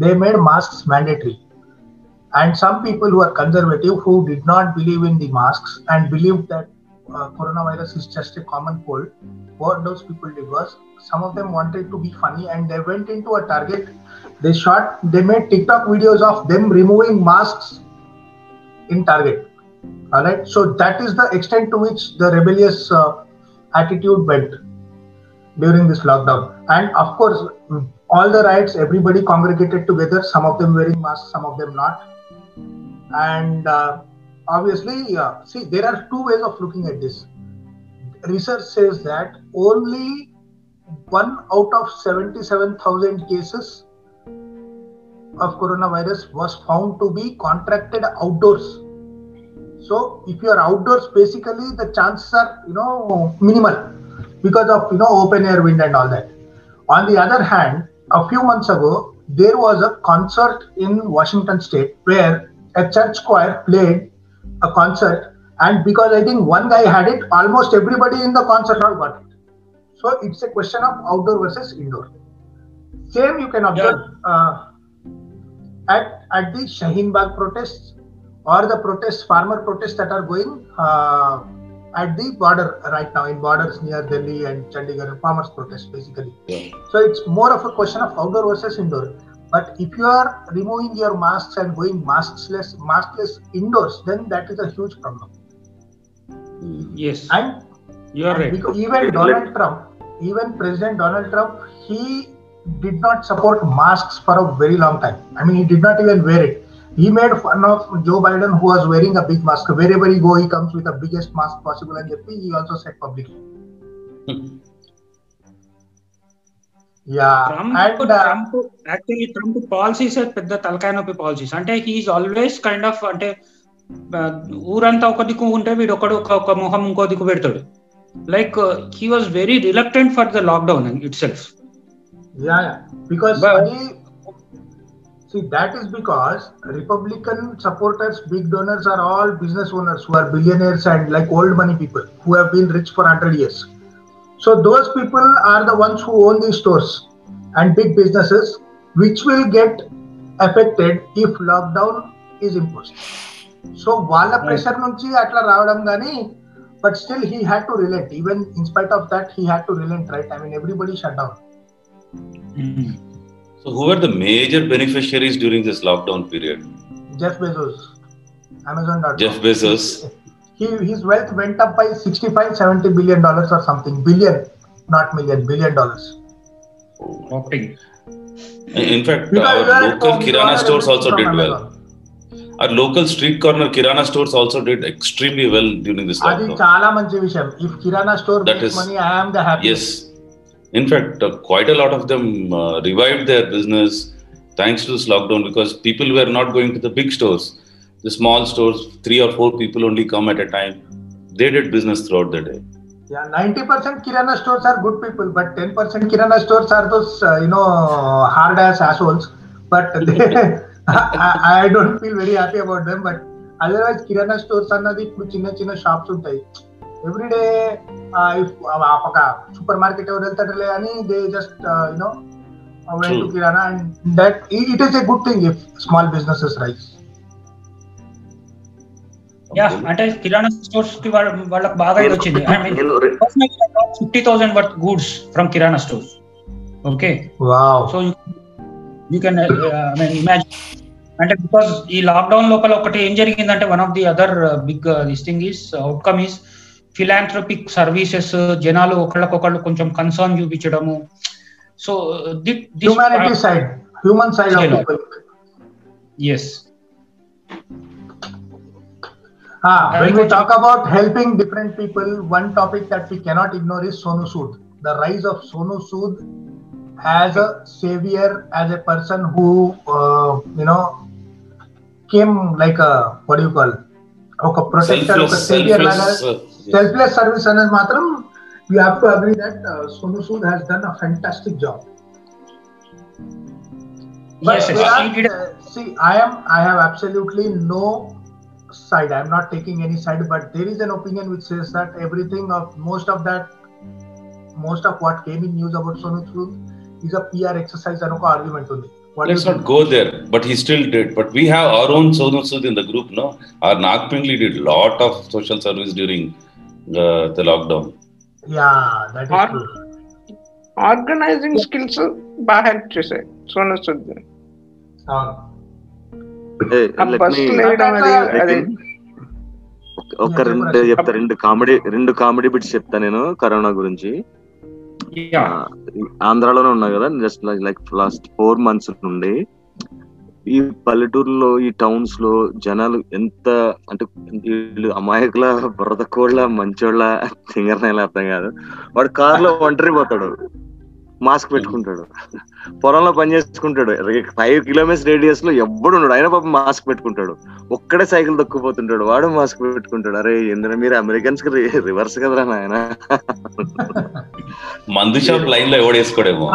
they made masks mandatory. And some people who are conservative, who did not believe in the masks and believed that coronavirus is just a common cold, what those people did was, some of them wanted to be funny and they went into a Target. They made TikTok videos of them removing masks in Target. All right. So that is the extent to which the rebellious attitude went during this lockdown. And of course, all the riots, everybody congregated together, some of them wearing masks, some of them not. And obviously, there are two ways of looking at this. Research says that only 1 out of 77,000 cases of coronavirus was found to be contracted outdoors. So if you are outdoors, basically the chances are, minimal because of, open air, wind and all that. On the other hand, a few months ago, there was a concert in Washington state where a church choir played a concert, and because I think one guy had it, almost everybody in the concert hall got it. So it's a question of outdoor versus indoor. Same you can observe at the Shaheen Bagh protests or the protests, farmer protests that are going at the border right now, in borders near Delhi and Chandigarh, farmers protests basically. Yeah. So it's more of a question of outdoor versus indoor. But if you are removing your masks and going maskless indoors, then that is a huge problem. Yes. And you are right. Because even President Donald Trump, he did not support masks for a very long time. I mean, he did not even wear it. He made fun of Joe Biden, who was wearing a big mask. Wherever he goes, he comes with the biggest mask possible. And he also said publicly. Yeah. Trump policies are pedda talkai noppi policies. Ante he is always kind of ఊరంతా ఒక దిక్కు ఉంటే వీడు ఒకడు ఒక మొహం ఇంకో దిక్కు పెడతాడు. Like he was very reluctant for the lockdown itself. Yeah, that is because Republican supporters, big donors are all business owners who are billionaires and like old money people who have been rich for 100 years. So those people are the ones who own these stores and big businesses, which will get affected if lockdown is imposed. So wala pressure nunchi atla raavadam gaani. But still, he had to relent. Even in spite of that, he had to relent, right? I mean, everybody shut down. Mm-hmm. So, who were the major beneficiaries during this lockdown period? Jeff Bezos, Amazon.com. Jeff Bezos. His wealth went up by $65-70 billion or something. Billion, not million, $billion. Oh, okay. In fact, our local Kirana stores also did well. Our local street corner Kirana stores also did extremely well during this lockdown. Adi chaala manchi vishayam. If Kirana store makes money, I am the happy. Yes. In fact, quite a lot of them revived their business thanks to this lockdown because people were not going to the big stores. The small stores, 3 or 4 people only come at a time. They did business throughout the day. Yeah, 90% Kirana stores are good people, but 10% Kirana stores are those, hard ass assholes. But I don't feel very happy about them. But otherwise, Kirana stores are not the chinna shops untayi. Every day, if apaka supermarket or eltadle ani, they just went to Kirana, and that it is a good thing if small businesses rise. అంటే kirana stores కి వాళ్ళకి బాగా ఇది వచ్చింది. I mean 50,000 worth goods from kirana stores. Okay, so you can imagine. అంటే because ఈ lockdown లోపల ఒకటి ఏం జరిగిందంటే, one of the other big this thing is outcome is philanthropic services. జనాలు ఒకళ్ళకొకళ్ళు కొంచెం కన్సర్న్ చూపించడము. So human side of people. yes. When we talk about helping different people, one topic that we cannot ignore is Sonu Sood. The rise of Sonu Sood as a savior, as a person who, came like a, what do you call, a protector, selfless, a savior. Selfless service. And matram, you have to agree that Sonu Sood has done a fantastic job. But I have absolutely no side. I am not taking any side, but there is an opinion which says that most of what came in news about Sonu Sood is a PR exercise and an argument only. Let's not go there, but he still did. But we have our own Sonu Sood in the group, no? Our Nagpingli did lot of social service during the lockdown. Yeah, that is true. Organizing skills bahar se hai Sonu Sood ne. ఒక రెండు comedy bits చెప్తా నేను corona గురించి. ఆంధ్రాలోనే ఉన్నా కదా, just like last 4 months నుండి ఈ పల్లెటూరులో ఈ టౌన్స్ లో జనాలు ఎంత అంటే వీళ్ళు అమాయకుల బురద కోళ్ళ మంచోళ్ళ తింగరనేలా అర్థం కాదు. వాడు కారులో ఒంటరి పోతాడు, మాస్క్ పెట్టుకుంటాడు, పొలంలో పని చేసుకుంటాడు, 5 kilometers రేడియస్ లో ఎవ్వడు ఉన్నాడు, ఆయన పాప మాస్క్ పెట్టుకుంటాడు, ఒక్కడే సైకిల్ తొక్కుపోతుంటాడు, వాడు మాస్క్ పెట్టుకుంటాడు. అరే ఎందుకంటే మీరు అమెరికన్స్ కి రివర్స్ కదరా నాయన. మందు షాప్ లైన్ లో ఎవడేసుకోడేమో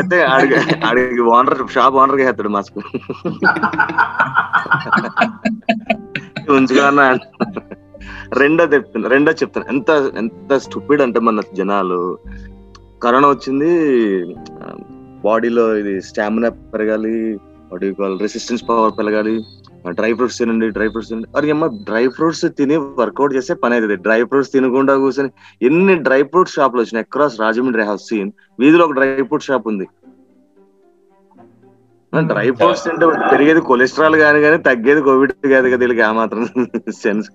అయితే ఆడికి ఓనర్ షాప్ ఓనర్ గా వేస్తాడు మాస్క్ ఉంచుకున్నా. రెండో చెప్తాను ఎంత స్టూపిడ్ అంటే మన జనాలు. కరోనా వచ్చింది, బాడీలో ఇది స్టామినా పెరగాలి, వాటి రెసిస్టెన్స్ పవర్ పెరగాలి, డ్రై ఫ్రూట్స్ తినండి. అరే అమ్మ, డ్రై ఫ్రూట్స్ తిని వర్కౌట్ చేస్తే పని అవుతుంది. డ్రై ఫ్రూట్స్ తినకుండా కూర్చొని ఎన్ని డ్రై ఫ్రూట్ షాపులు వచ్చినాయి అక్రాస్ రాజమండ్రి. హావ్ సీన్ వీధిలో ఒక డ్రై ఫ్రూట్ షాప్ ఉంది. డ్రై ఫ్రూట్స్ అంటే పెరిగేది కొలెస్ట్రాల్ కానీ తగ్గేది కోవిడ్ కాదు కదా. వీళ్ళకి ఆ మాత్రం సెన్స్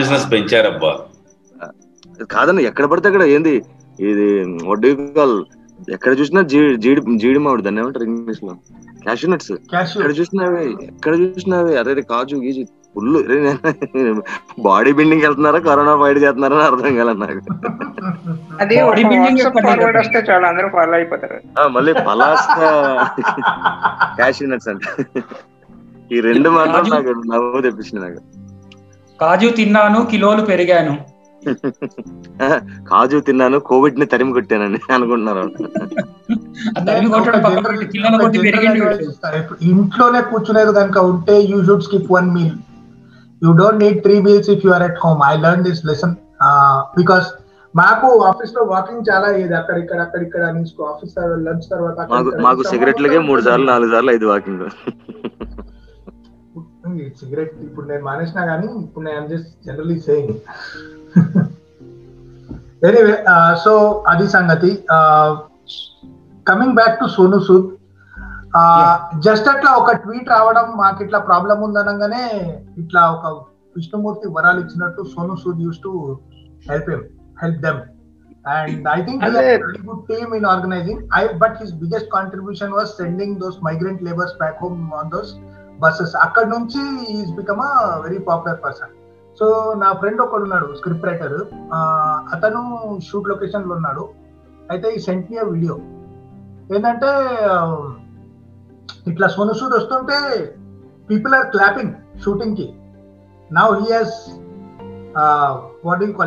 బిజినెస్ పెంచారబ్బా కాదండి. ఎక్కడ పడితే అక్కడ ఏంది ఇది వడ్డీకాల్, ఎక్కడ చూసినా జీడి మామిడి, దాన్ని ఏమంటారు ఇంగ్లీష్ లో క్యాషూ నట్స్, ఎక్కడ చూసినావి అరే కాజు గీజు ఫుల్. బాడీ బిల్డింగ్ వెళ్తున్నారా కరోనా ఫైట్ చేస్తున్నారా అని అర్థం కాల నాకు. మళ్ళీ పలాస్కా క్యాషూ నట్స్ అంటే ఈ రెండు మాత్రం నాకు నవ్వు తెప్పించింది. నాకు కాజు తిన్నాను, కిలోలు పెరిగాను, కాజు తిన్నాను, కోవిడ్ ని తరిమి కొట్టానని అనుకుంటున్నారు. ఇంట్లోనే కూర్చునేది కనుక ఉంటే you should skip 1 meal. You don't need 3 meals if you are at home. I learn this lesson because మాకు ఆఫీస్ లో వాకింగ్ చాలా అయ్యేది. అక్కడిక్కడ ఆఫీస్ లంచ్ తర్వాత మాకు సిగరెట్లకే 3 సార్లు 4 సార్లు 5 వాకింగ్. సిగరెట్ ఇప్పుడు నేను మానేసినా కానీ ఇప్పుడు నేను generally saying. Anyway, so adi sangati, coming back to Sonu Sood, just atla oka tweet raavadam maaku itla problem undanangane itla oka Vishnumurti varalu ichinattu Sonu Sood used to help them, and I think he had a really good team in organizing. But his biggest contribution was sending those migrant laborers back home on those buses. Akkad nunchi he has become a very popular person. So నా friend ఒకడు ఉన్నాడు, script writer, అతను shoot location లో ఉన్నాడు. అయితే ఈ sent me video ఏంటంటే ఇట్లా సోను సూద్ వస్తుంటే పీపుల్ ఆర్ క్లాపింగ్ షూటింగ్ కి. Now he has,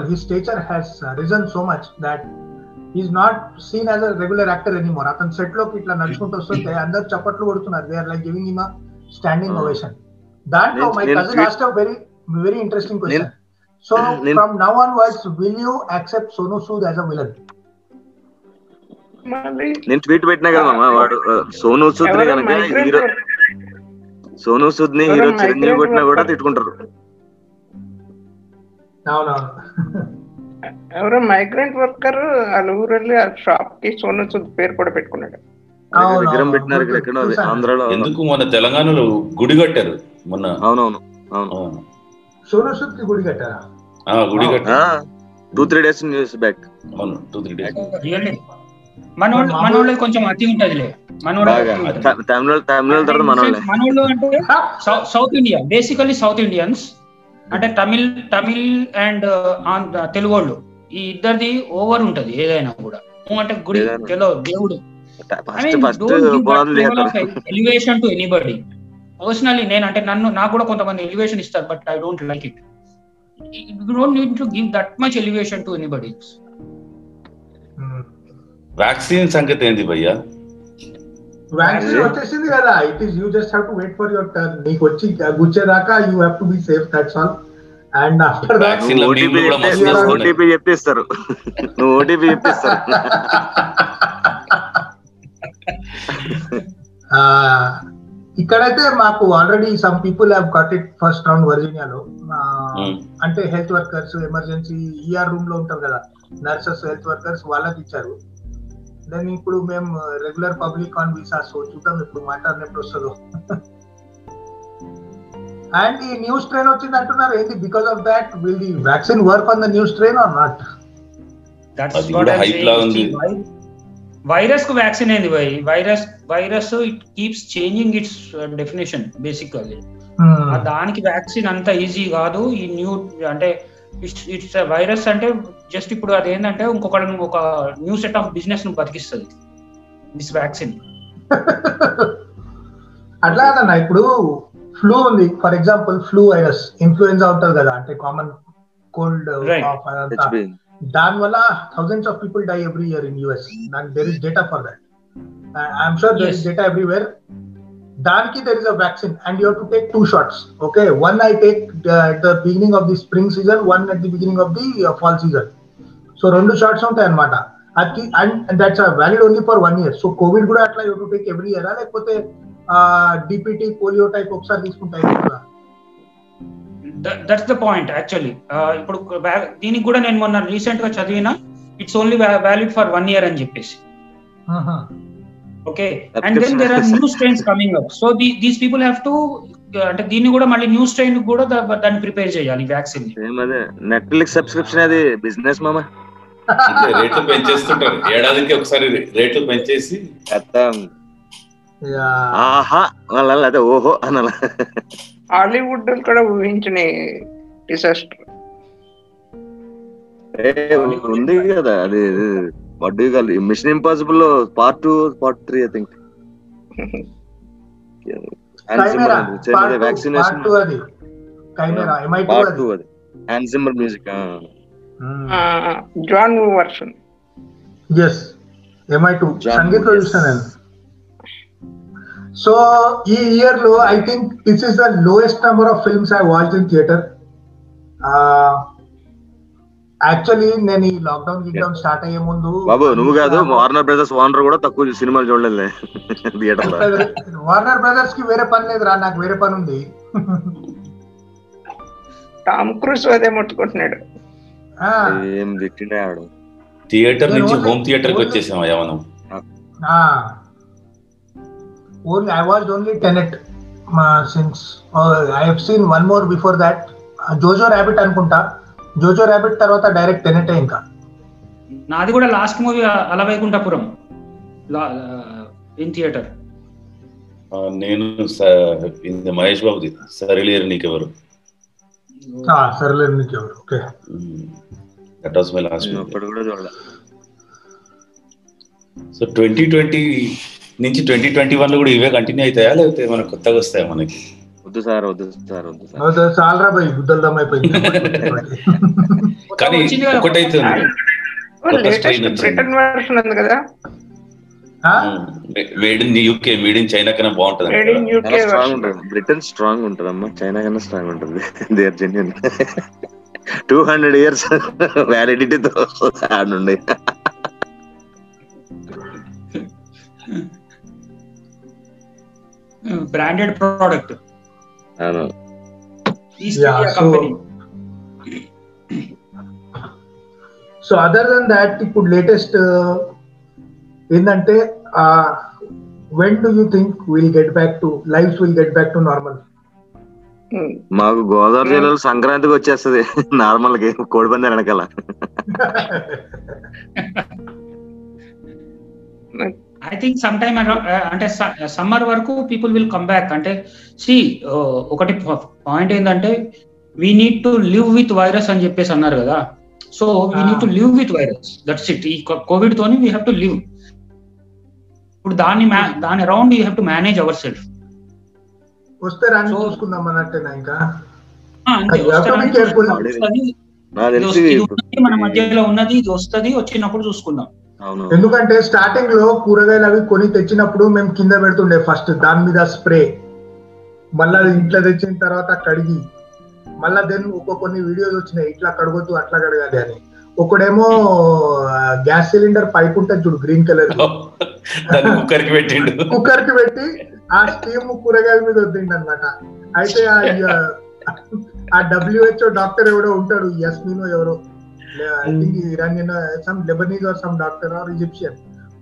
his stature has risen so much that he's not seen as a regular actor anymore. Atan set lo kitla nachukuntu vastunnade andar chapatlu kodutunnaru. They are like giving him a standing ovation. Dantlo my cousin asked a very, very interesting question. So from now onwards, will you accept Sonu Sood as a villain? నేను tweet పెట్టినా కదా మామ, వాడు సోను సూద్ ని కనుక hero, Sonu Sood ని hero Chiranjeevi కొట్టినా కూడా తిట్టుకుంటారు. ఎవరో మైగ్రెంట్ వర్కర్ వాళ్ళ ఊరు వెళ్ళి ఆ షాప్ కి సోను సూద్ పేరు కూడా పెట్టుకున్నాడు, విగ్రహం పెట్టినారు ఇక్కడ ఎక్కడో ఆంధ్రాలో. ఎందుకు మన తెలంగాణలో గుడి కట్టారు మొన్న. అవునవును అవును, సోను సూద్ కి గుడి కట్టారా? గుడి కట్టా 2-3 డేస్ న్యూస్ బ్యాక్. అవును 2-3 డేస్. మనోళ్ళకి కొంచెం అతి ఉంటదిలే, మనోళ్ళు అంటే south India, basically south Indians అంటే తమిళ్ అండ్ తెలుగు వాళ్ళు, ఈ ఇద్దరిది ఓవర్ ఉంటది ఏదైనా కూడా. అంటే గుడి తెలియదు దేవుడు, ఎలివేషన్ టు ఎనీబడి. పర్సనలీ నేను అంటే నాకు కూడా కొంతమంది ఎలివేషన్ ఇస్తారు, but I don't like it. You don't need to give that much elevation to anybody. Vaccine సంగతి ఏంది భయ్యా? వ్యాక్సిన్ వచ్చేసింది కదా, it is you just have to wait for your turn. నీకు వచ్చి గుచ్చేదాకా you have to be safe, that's all. And after vaccine OTP కూడా మస్తు వస్తుంది, ఓటీపీ చెప్పేస్తారు, నువ్వు ఓటీపీ చెప్పేస్తారు. ఇక్కడైతే మాకు already some people have got it first round వర్జీనియాలో. అంటే health workers emergency ER room లో ఉంటారు కదా, నర్సెస్, హెల్త్ వర్కర్స్ వాళ్ళకి ఇచ్చారు. దెన్ ఇప్పుడు మేము రెగ్యులర్ పబ్లిక్ ఆన్ వీసాస్ చూద్దాం ఇప్పుడు మాట్లాడిన ఎప్పుడు వస్తుందో. అండ్ ఈ న్యూస్ ట్రైన్ వచ్చింది అంటున్నారు, ఏంటి because of that will the vaccine work on the news train or not? Virus కు వ్యాక్సిన్ ఏంది భయ్? Virus it keeps changing its definition basically. దానికి వ్యాక్సిన్ అంత ఈజీ కాదు. ఈ న్యూ అంటే ఇట్స్ వైరస్ అంటే జస్ట్ ఇప్పుడు అది ఏంటంటే ఒక న్యూ సెట్ ఆఫ్ బిజినెస్ ను బతికిస్తుంది దిస్ వ్యాక్సిన్. అట్లా కాదన్నా, ఇప్పుడు ఫ్లూ ఉంది for example, flu virus influenza ఉంటుంది కదా, అంటే కామన్ కోల్డ్, దాని వల్ల thousands of people die every year in US. There is data for that, I'm sure there is data everywhere. దానికి there is a vaccine and you have to take 2 shots. Okay, one I take at the beginning of the spring season, one at the beginning of the fall season. So 2 shots ఉంటాయి అనమాట. అది and that's valid only for 1 year. So Covid కూడా అట్లా you have to take every year, లేకపోతే DPT polio type ఒకసారి తీసుకుంటాయి కదా. That's the point actually. ఇప్పుడు దీనికి కూడా నేను మొన్న రీసెంట్ గా చదివిన, it's only valid for 1 year అని చెప్పేసి. Okay, and then there are new strains coming up, so these people have to అంటే దీన్ని కూడా మళ్ళీ న్యూ స్ట్రెయిన్ కూడా దాన్ని ప్రిపేర్ చేయాలి వ్యాక్సిన్. ఏమదే నెట్ఫ్లిక్స్ సబ్స్క్రిప్షన్ అది బిజినెస్ మామ, అంటే రేట్లు పెంచేస్తుంటారు ఏడాదికి ఒకసారి, రేట్లు పెంచేసి అత్తం యా ఆహా వాళ్ళ అదే ఓహో అనాల. హాలీవుడ్ కూడా ఊహించిన డిసాస్టర్ ఉంది కదా అది. What do you call it? Mission Impossible part 2, part 3 I think. And Zimmer change the vaccination. Part 2 adi. Chimera MI2 adi. Part 2 adi. And Zimmer music. John Woo version. Yes. MI2. Sangeet version and. So, ee year lo I think this is the lowest number of films I watched in theater. Actually నేను ఈ lockdown గిక్డౌన్ start అయ్యే ముందు బాబు నువ్వు కాదు, Warner brothers owner కూడా తక్కువ సినిమాలు చూడలేదు థియేటర్. వార్నర్ బ్రదర్స్ కి వేరే పని లేదు రా, నాకు వేరే పని ఉంది. టామ్ క్రూజ్ అదే ముట్టుకుంటున్నాడు, ఏం తిట్టినాడు. థియేటర్ నుంచి హోమ్ థియేటర్ కి వచ్చేసాం మనం. Only I watched only Tenet since I have seen one more before that, Jojo Rabbit అనుకుంటా. జోజో రాబిట్ తర్వాత డైరెక్ట్ టెనెట్. ఇంకా నాది కూడా last movie Ala Vaikunthapuram in theatre. నేను మహేష్ బాబుది Sarileru Neekevvaru. Sarileru Neekevvaru okay, that was my last movie. అప్పుడు కూడా చూడలా. సో 2020 నుంచి 2021 లో కూడా ఇవే కంటిన్యూ అవుతాయా లేకపోతే ఏమైనా కొత్తగా వస్తాయా మనకి? వద్దు సార్ వద్దు సార్ వద్దు సార్ చాలా రాయి బుద్ధల్దం అయిపోయింది. కానీ ఒకటైతే బ్రిటన్ వర్షన్ ఉంది కదా, యూకే వీడిన్ చైనా కన్నా బాగుంటుంది. బ్రిటన్ స్ట్రాంగ్ ఉంటుంది అమ్మా, చైనా కన్నా స్ట్రాంగ్ ఉంటుంది. దే ఆర్ జెన్యూన్ 200 years వ్యాలిడిటీతో ఆడుండే. Branded product company. So other then that ఇప్పుడు లేటెస్ట్ ఏంటంటే when do you think will get back to life, will get back to normal? మాకు గోదావరి జిల్లాలో సంక్రాంతికి వచ్చేస్తుంది నార్మల్ కి, కోడిపంది వెనకాల. ఐ థింక్ సమ్ టైమ్ అంటే సమ్మర్ వరకు పీపుల్ విల్ కమ్ బ్యాక్. అంటే సి ఒకటి పాయింట్ ఏంటంటే we need to live with virus అని చెప్పేసి అన్నారు కదా. So we need to live with virus, that's it. ఈ కోవిడ్ తోని వీ హ్యావ్ టు లివ్. ఇప్పుడు దాని around you have to manage our self. వస్తే రాని చూసుకుందాం అన్నట్టేనా? ఇంకా మన మధ్యలో ఉన్నది ఇది వస్తుంది, వచ్చినప్పుడు చూసుకుందాం. ఎందుకంటే స్టార్టింగ్ లో కూరగాయలు అవి కొని తెచ్చినప్పుడు మేము కింద పెడుతుండే ఫస్ట్, దాని మీద స్ప్రే, మళ్ళా ఇంట్లో తెచ్చిన తర్వాత కడిగి, మళ్ళా దెన్ కొన్ని వీడియోస్ వచ్చినాయి ఇట్లా కడగొద్దు అట్లా కడగాలి అని. ఒకడేమో గ్యాస్ సిలిండర్ పైపు ఉంటుంది చూడు గ్రీన్ కలర్, కుక్కర్ కి పెట్టి ఆ స్టీమ్ కూరగాయల మీద వద్దండి అనమాట. అయితే ఆ WHO డాక్టర్ ఎవడో ఉంటాడు, యస్మినో ఎవరో, I think Iranian, some Lebanese or some doctor or Egyptian.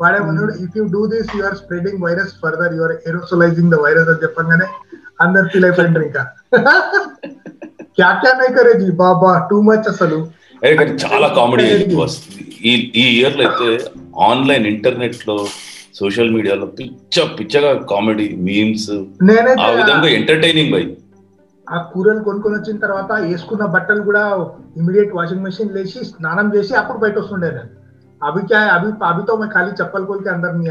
But if you do this, you are spreading virus further. You are aerosolizing the virus. As Japan gane, andar pila pandri ka. Kya kya nahi kare ji, baba, too much asalu. Hey, kani chala comedy it was. Ee year lete online internet lo, social media lo, picha comedy memes. ఆ విధంగా entertaining bhai. ఆ కూరలు కొనుక్కొని వచ్చిన తర్వాత వేసుకున్న బట్టలు కూడా ఇమీడియట్ వాషింగ్ మెషిన్ లేచి స్నానం చేసి అప్పుడు బయట వస్తుండే. నేను అభితో ఖాళీ చెప్పలు కొలికి అందరినీ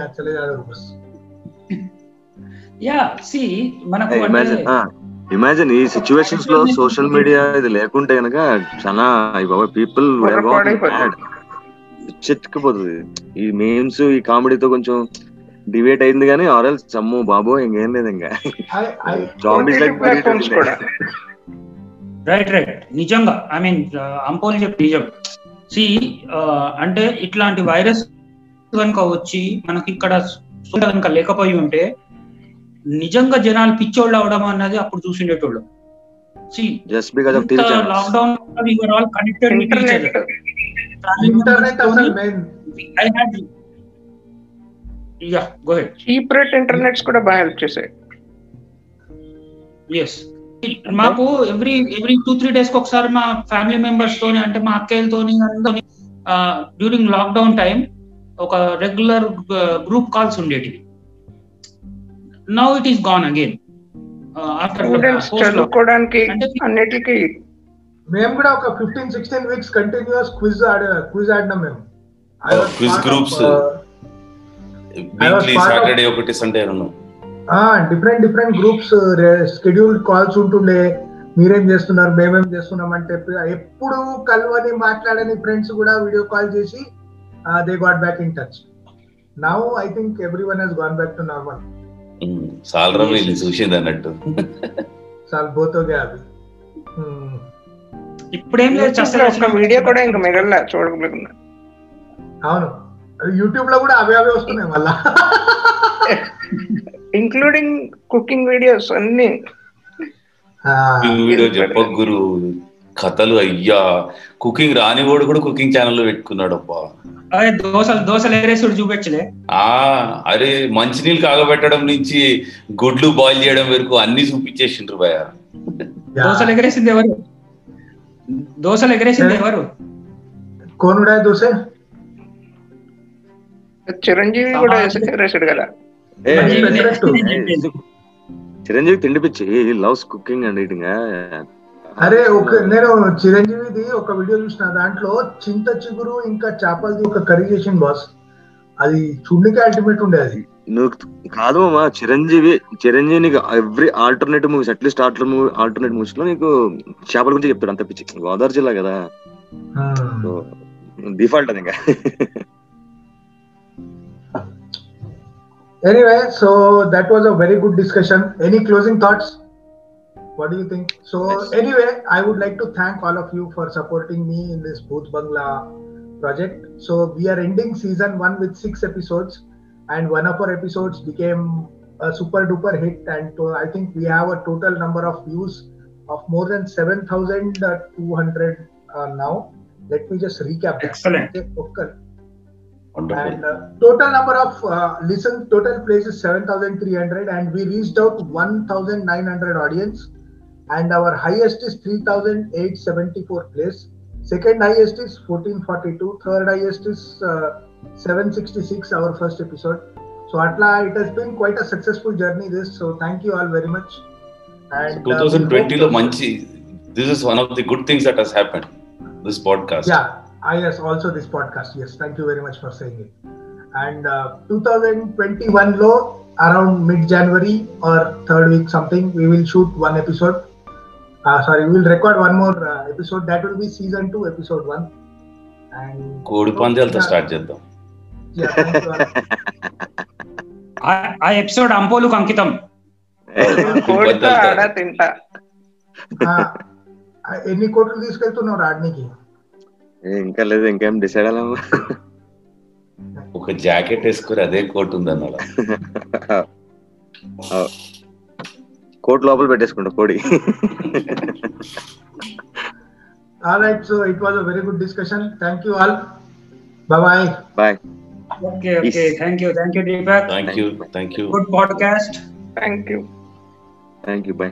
ఇమాజిన్. ఈ సిచ్యువేషన్స్ లో సోషల్ మీడియా ఇది లేకుంటే కనుక చాలా పీపుల్ చెట్టుకుపోతుంది. ఈ మేమ్స్ ఈ కామెడీతో కొంచెం డివేట్ అయింది కానీ ఆరల్ చమ్ము బాబు ఇంకేం లేదు. ఇంకా రైట్ రైట్ నిజంగా ఐ మీన్ అంపోని చెప్పి నిజం. సి అంటే ఇట్లాంటి వైరస్ కనుక వచ్చి మనకి ఇక్కడ కనుక లేకపోయి ఉంటే నిజంగా జనాలు పిచ్చోళ్ళు అవడం అన్నది అప్పుడు చూసిండేటోళ్ళు. లాక్డౌన్ చీప్ రేట్ ఇంటర్నెట్స్ కూడా బాగా హెల్ప్ చేసాయి. మాకు ఎవ్రీ 2-3 days కి ఒకసారి మా ఫ్యామిలీ మెంబర్స్ తోని, అంటే మా అక్కయ్యలతోని అందరినీ డ్యూరింగ్ లాక్డౌన్ టైం ఒక రెగ్యులర్ గ్రూప్ కాల్స్ ఉండేటివి. Now it is gone again. మేము కూడా ఒక 15-16 weeks కంటిన్యూస్ క్విజ్ ఆడినాం మేము. డిఫరెంట్ గ్రూప్స్ షెడ్యూల్ కాల్స్ ఉంటుండే. మీరేం చేస్తున్నారు, మేమేం చేస్తున్నాం అంటే ఎప్పుడు కలవని మాట్లాడని ఫ్రెండ్స్ కూడా వీడియో కాల్ చేసి they got back in touch. Now I think everyone has gone back to normal. ఇప్పుడేం లేదు. అవును, యూట్యూబ్ లో కూడా అవే అవే వస్తున్నాయి మళ్ళా, ఇంక్లూడింగ్ కుకింగ్ వీడియోస్ అన్ని. వీడియో చెప్పగురు కథలు అయ్యా, కుకింగ్ రాని వాడు కూడా కుకింగ్ ఛానల్ లో పెట్టుకున్నాడు. చూపించలే అరే మంచినీళ్ళు కాగబెట్టడం నుంచి గుడ్లు బాయిల్ చేయడం వరకు అన్ని చూపించేసిండ్రు భయ. దోశలు ఎగరేసింది ఎవరు? కోనుడా దోశ చిరంజీవి కూడా వేసాడు కదా. చిరంజీవి తిండి పిచ్చి, లవ్స్ కుకింగ్ అండ్ ఈటింగ్. అరే నేను చిరంజీవిది ఒక వీడియో చూసిన, దాంట్లో చింత చిగురు ఇంకా చేపలది ఒక కర్రీ చేసింది బాస్. అది చూడడానికి అల్టిమేట్ ఉండే. అది నువ్వు కాదు మా చిరంజీవి నీకు every alternative movies at least alternative movies లో నీకు చేపల గురించి చెప్తాడు, అంత పిచ్చి. గోదావరి జిల్లా కదా డిఫాల్ట్ అది ఇంకా. Anyway, so that was a very good discussion. Any closing thoughts? What do you think? So anyway, I would like to thank all of you for supporting me in this Booth Bangla project. So we are ending season 1 with 6 episodes, and one of our episodes became a super duper hit, and I think we have a total number of views of more than 7,200 now. Let me just recap that. Excellent. Okay. And total number of total plays is 7,300, and we reached out to 1,900 audience, and our highest is 3,874 plays, second highest is 1,442, third highest is 766, our first episode. So atla it has been quite a successful journey this, so thank you all very much. And so 2020 lo manchi, this is one of the good things that has happened, this podcast. Yeah. Yes, also this podcast. Yes, thank you very much for saying it. And 2021 low, around mid-January or third week something, we will shoot one episode. We will record one more episode. That will be season 2, episode 1. And Kodupandalto start చేద్దాం. Yeah, thank you. ఆ episode అంపోలు కంకితం. కోడితో ఆడ తింటా. ఎన్ని కోట్లు తీసుకెళ్తున్నావు రాడ్నికి? ఇంకా లేదు, ఇంకేం డిసైడ్ అలా. ఒక జాకెట్ వేసుకుని అదే కోట్ ఉంది అన్న, కోట్ లోపల పెట్టేసుకుంటా కోడి. All right, so it was a very good discussion. Thank you all. Bye bye. Bye. Okay okay, thank you. Thank you Deepak. Thank you. Thank you. Good podcast. Thank you. Thank you. By.